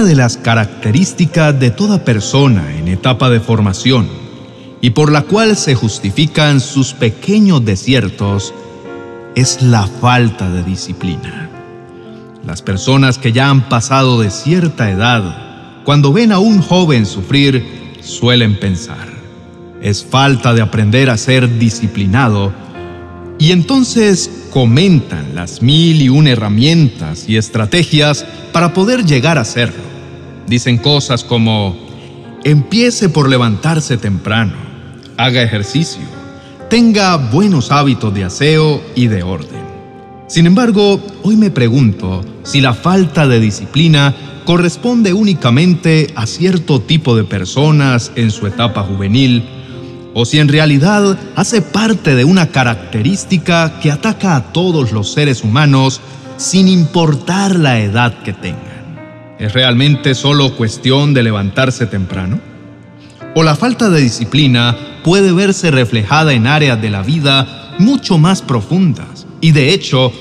una de las características de toda persona en etapa de formación y por la cual se justifican sus pequeños desiertos es la falta de disciplina. Las personas que ya han pasado de cierta edad, cuando ven a un joven sufrir, suelen pensar: es falta de aprender a ser disciplinado, y entonces comentan las 1001 herramientas y estrategias para poder llegar a hacerlo. Dicen cosas como: empiece por levantarse temprano, haga ejercicio, tenga buenos hábitos de aseo y de orden. Sin embargo, hoy me pregunto si la falta de disciplina corresponde únicamente a cierto tipo de personas en su etapa juvenil, o si en realidad hace parte de una característica que ataca a todos los seres humanos sin importar la edad que tengan. ¿Es realmente solo cuestión de levantarse temprano? ¿O la falta de disciplina puede verse reflejada en áreas de la vida mucho más profundas y, de hecho,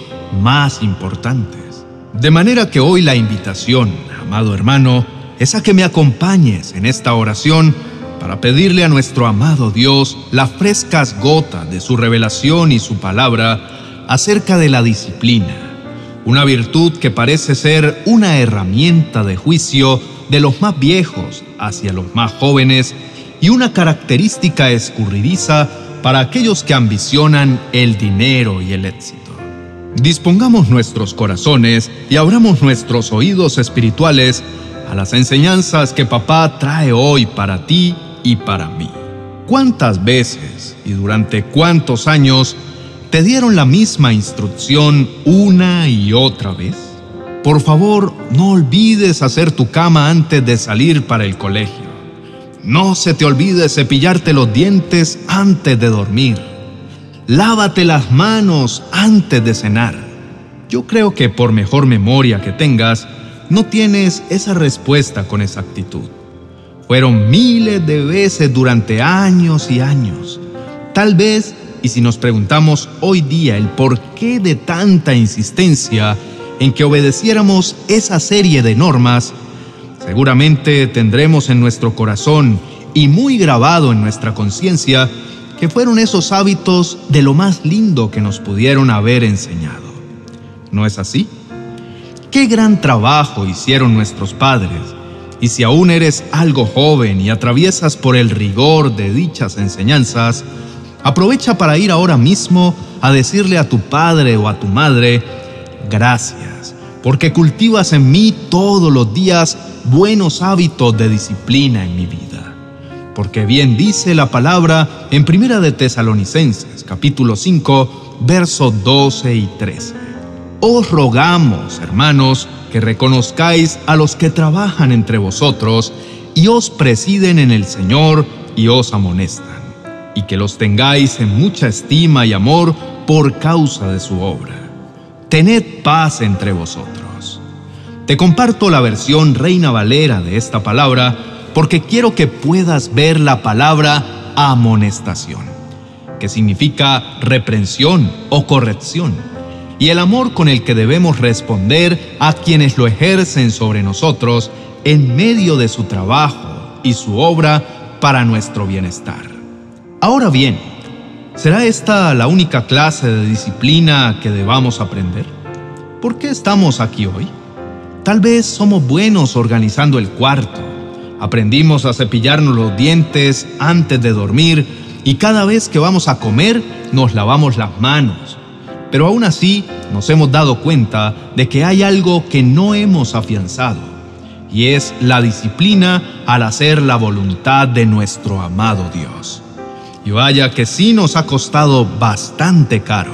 más importantes? De manera que hoy la invitación, amado hermano, es a que me acompañes en esta oración para pedirle a nuestro amado Dios las frescas gotas de su revelación y su palabra acerca de la disciplina, una virtud que parece ser una herramienta de juicio de los más viejos hacia los más jóvenes y una característica escurridiza para aquellos que ambicionan el dinero y el éxito. Dispongamos nuestros corazones y abramos nuestros oídos espirituales a las enseñanzas que papá trae hoy para ti y para mí. ¿Cuántas veces y durante cuántos años te dieron la misma instrucción una y otra vez? Por favor, no olvides hacer tu cama antes de salir para el colegio. No se te olvide cepillarte los dientes antes de dormir. Lávate las manos antes de cenar. Yo creo que por mejor memoria que tengas, no tienes esa respuesta con exactitud. Fueron miles de veces durante años y años. Tal vez, y si nos preguntamos hoy día el porqué de tanta insistencia en que obedeciéramos esa serie de normas, seguramente tendremos en nuestro corazón y muy grabado en nuestra conciencia que fueron esos hábitos de lo más lindo que nos pudieron haber enseñado. ¿No es así? ¿Qué gran trabajo hicieron nuestros padres? Y si aún eres algo joven y atraviesas por el rigor de dichas enseñanzas, aprovecha para ir ahora mismo a decirle a tu padre o a tu madre: gracias, porque cultivas en mí todos los días buenos hábitos de disciplina en mi vida. Porque bien dice la palabra en 1 de Tesalonicenses, capítulo 5, versos 12 y 13. Os rogamos, hermanos, que reconozcáis a los que trabajan entre vosotros y os presiden en el Señor y os amonestan, y que los tengáis en mucha estima y amor por causa de su obra. Tened paz entre vosotros. Te comparto la versión Reina Valera de esta palabra porque quiero que puedas ver la palabra amonestación, que significa reprensión o corrección, y el amor con el que debemos responder a quienes lo ejercen sobre nosotros en medio de su trabajo y su obra para nuestro bienestar. Ahora bien, ¿será esta la única clase de disciplina que debamos aprender? ¿Por qué estamos aquí hoy? Tal vez somos buenos organizando el cuarto, aprendimos a cepillarnos los dientes antes de dormir y cada vez que vamos a comer nos lavamos las manos. Pero aún así nos hemos dado cuenta de que hay algo que no hemos afianzado, y es la disciplina al hacer la voluntad de nuestro amado Dios. Y vaya que sí nos ha costado bastante caro.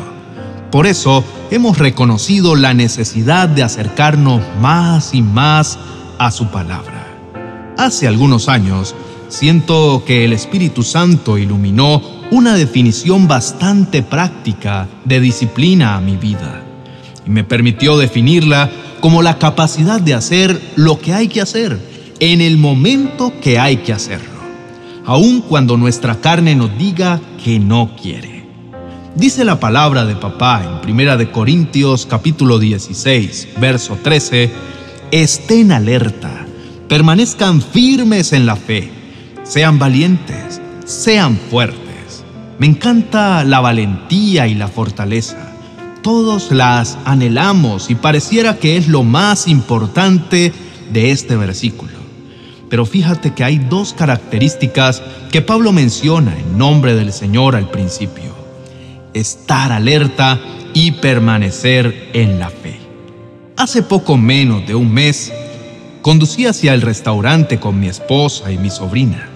Por eso hemos reconocido la necesidad de acercarnos más y más a su palabra. Hace algunos años siento que el Espíritu Santo iluminó una definición bastante práctica de disciplina a mi vida y me permitió definirla como la capacidad de hacer lo que hay que hacer en el momento que hay que hacerlo, aun cuando nuestra carne nos diga que no quiere. Dice la palabra de papá en 1 de Corintios capítulo 16, verso 13: estén alerta, Permanezcan firmes en la fe, sean valientes, sean fuertes. Me encanta la valentía y la fortaleza. Todos las anhelamos y pareciera que es lo más importante de este versículo. Pero fíjate que hay dos características que Pablo menciona en nombre del Señor al principio: estar alerta y permanecer en la fe. Hace poco menos de un mes, conducí hacia el restaurante con mi esposa y mi sobrina.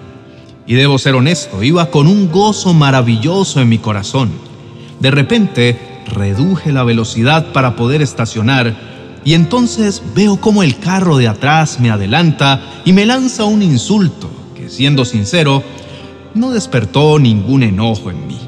Y debo ser honesto, iba con un gozo maravilloso en mi corazón. De repente, reduje la velocidad para poder estacionar. Y entonces veo cómo el carro de atrás me adelanta y me lanza un insulto que, siendo sincero, no despertó ningún enojo en mí.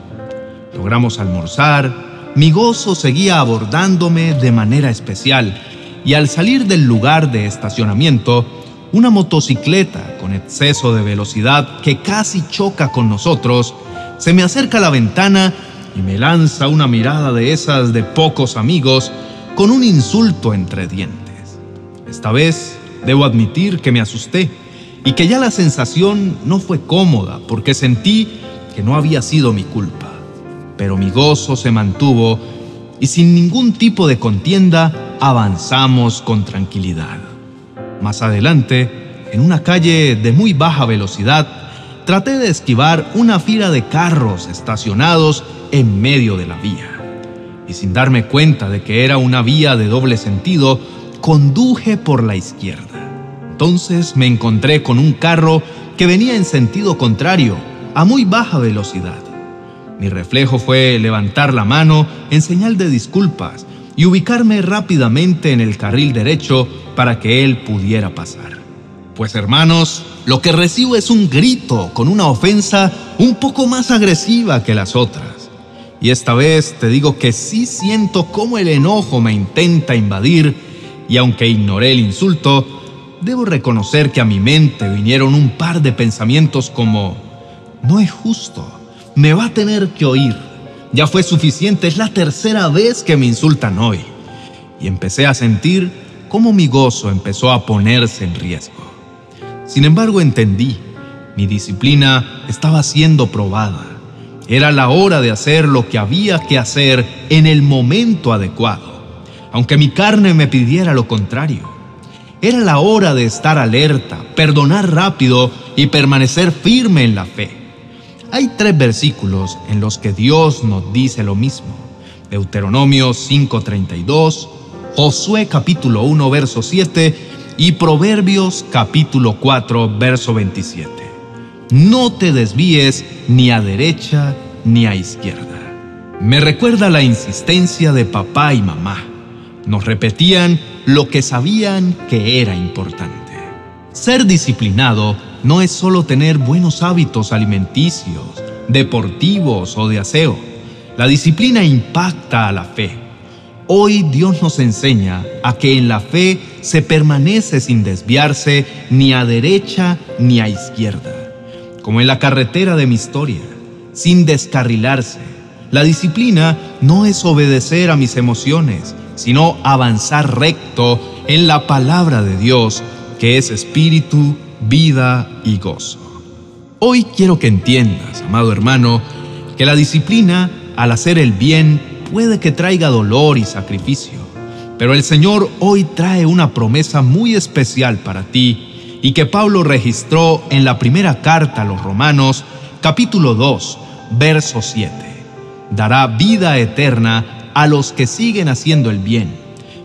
Logramos almorzar, mi gozo seguía abordándome de manera especial y al salir del lugar de estacionamiento, una motocicleta con exceso de velocidad que casi choca con nosotros, se me acerca a la ventana y me lanza una mirada de esas de pocos amigos con un insulto entre dientes. Esta vez debo admitir que me asusté y que ya la sensación no fue cómoda porque sentí que no había sido mi culpa. Pero mi gozo se mantuvo y sin ningún tipo de contienda avanzamos con tranquilidad. Más adelante, en una calle de muy baja velocidad, traté de esquivar una fila de carros estacionados en medio de la vía. Y sin darme cuenta de que era una vía de doble sentido, conduje por la izquierda. Entonces me encontré con un carro que venía en sentido contrario, a muy baja velocidad. Mi reflejo fue levantar la mano en señal de disculpas y ubicarme rápidamente en el carril derecho para que él pudiera pasar. Pues hermanos, lo que recibo es un grito con una ofensa un poco más agresiva que las otras. Y esta vez te digo que sí siento cómo el enojo me intenta invadir y aunque ignoré el insulto, debo reconocer que a mi mente vinieron un par de pensamientos como: no es justo, me va a tener que oír, ya fue suficiente, es la tercera vez que me insultan hoy. Y empecé a sentir cómo mi gozo empezó a ponerse en riesgo. Sin embargo, entendí, mi disciplina estaba siendo probada. Era la hora de hacer lo que había que hacer en el momento adecuado, aunque mi carne me pidiera lo contrario. Era la hora de estar alerta, perdonar rápido y permanecer firme en la fe. Hay tres versículos en los que Dios nos dice lo mismo. Deuteronomio 5:32, Josué capítulo 1, verso 7 y Proverbios capítulo 4, verso 27. No te desvíes ni a derecha ni a izquierda. Me recuerda la insistencia de papá y mamá. Nos repetían lo que sabían que era importante. Ser disciplinado no es solo tener buenos hábitos alimenticios, deportivos o de aseo. La disciplina impacta a la fe. Hoy Dios nos enseña a que en la fe se permanece sin desviarse ni a derecha ni a izquierda. Como en la carretera de mi historia, sin descarrilarse. La disciplina no es obedecer a mis emociones, sino avanzar recto en la palabra de Dios, que es espíritu, vida y gozo. Hoy quiero que entiendas, amado hermano, que la disciplina, al hacer el bien, puede que traiga dolor y sacrificio. Pero el Señor hoy trae una promesa muy especial para ti, y que Pablo registró en la primera carta a los Romanos, capítulo 2, verso 7. Dará vida eterna a los que siguen haciendo el bien,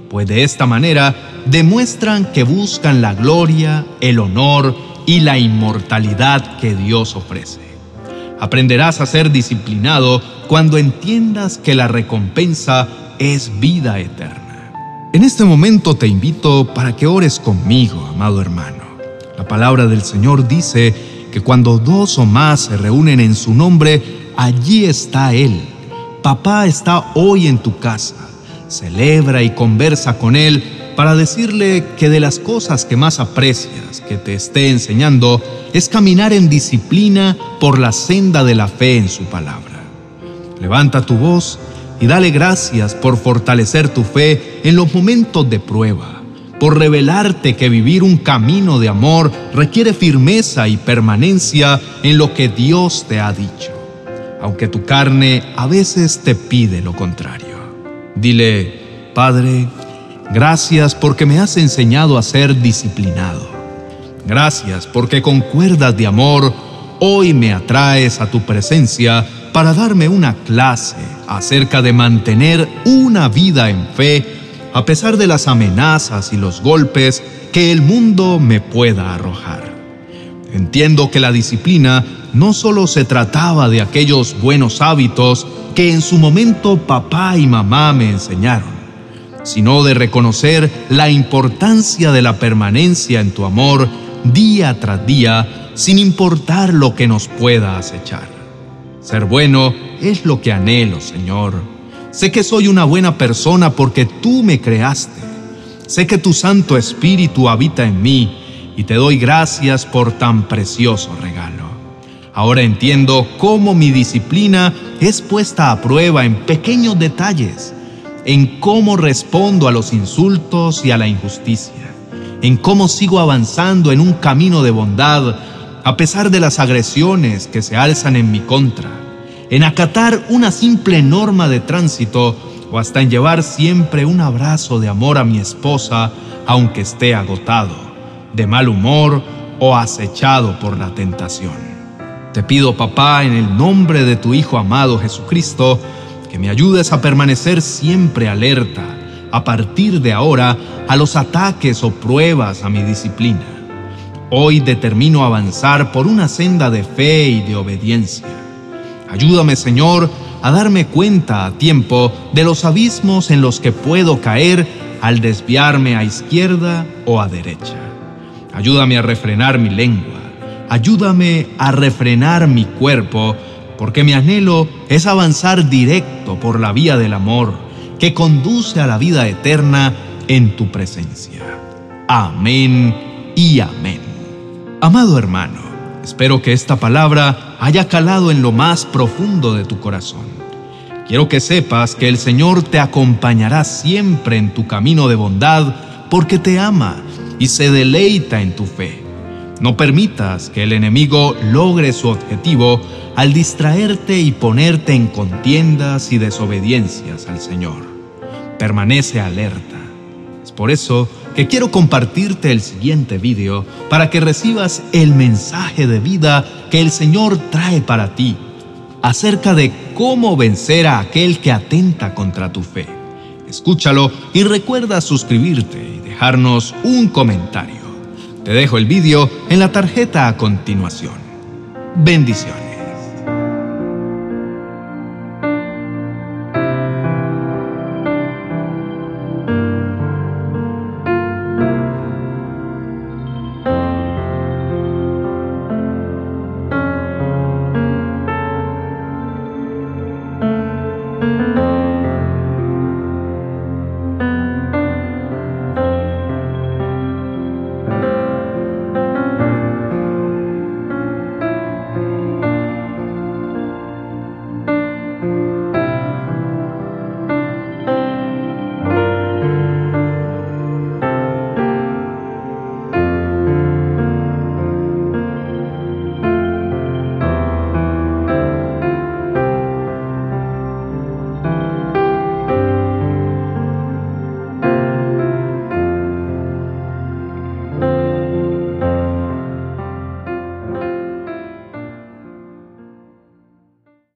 pues de esta manera demuestran que buscan la gloria, el honor y la inmortalidad que Dios ofrece. Aprenderás a ser disciplinado cuando entiendas que la recompensa es vida eterna. En este momento te invito para que ores conmigo, amado hermano. La palabra del Señor dice que cuando dos o más se reúnen en su nombre, allí está Él. Papá está hoy en tu casa. Celebra y conversa con Él para decirle que de las cosas que más aprecias que te esté enseñando es caminar en disciplina por la senda de la fe en su palabra. Levanta tu voz y dale gracias por fortalecer tu fe en los momentos de prueba, por revelarte que vivir un camino de amor requiere firmeza y permanencia en lo que Dios te ha dicho, aunque tu carne a veces te pide lo contrario. Dile: Padre, gracias porque me has enseñado a ser disciplinado. Gracias porque con cuerdas de amor hoy me atraes a tu presencia para darme una clase acerca de mantener una vida en fe a pesar de las amenazas y los golpes que el mundo me pueda arrojar. Entiendo que la disciplina no solo se trataba de aquellos buenos hábitos que en su momento papá y mamá me enseñaron, sino de reconocer la importancia de la permanencia en tu amor día tras día, sin importar lo que nos pueda acechar. Ser bueno es lo que anhelo, Señor. Sé que soy una buena persona porque tú me creaste. Sé que tu Santo Espíritu habita en mí y te doy gracias por tan precioso regalo. Ahora entiendo cómo mi disciplina es puesta a prueba en pequeños detalles, en cómo respondo a los insultos y a la injusticia, en cómo sigo avanzando en un camino de bondad a pesar de las agresiones que se alzan en mi contra, en acatar una simple norma de tránsito o hasta en llevar siempre un abrazo de amor a mi esposa aunque esté agotado, de mal humor o acechado por la tentación. Te pido, papá, en el nombre de tu Hijo amado Jesucristo, que me ayudes a permanecer siempre alerta, a partir de ahora, a los ataques o pruebas a mi disciplina. Hoy determino avanzar por una senda de fe y de obediencia. Ayúdame, Señor, a darme cuenta a tiempo de los abismos en los que puedo caer al desviarme a izquierda o a derecha. Ayúdame a refrenar mi lengua. Ayúdame a refrenar mi cuerpo, porque mi anhelo es avanzar directo por la vía del amor que conduce a la vida eterna en tu presencia. Amén y amén. Amado hermano, espero que esta palabra haya calado en lo más profundo de tu corazón. Quiero que sepas que el Señor te acompañará siempre en tu camino de bondad porque te ama y se deleita en tu fe. No permitas que el enemigo logre su objetivo al distraerte y ponerte en contiendas y desobediencias al Señor. Permanece alerta. Es por eso que quiero compartirte el siguiente video para que recibas el mensaje de vida que el Señor trae para ti acerca de cómo vencer a aquel que atenta contra tu fe. Escúchalo y recuerda suscribirte y dejarnos un comentario. Te dejo el video en la tarjeta a continuación. Bendiciones.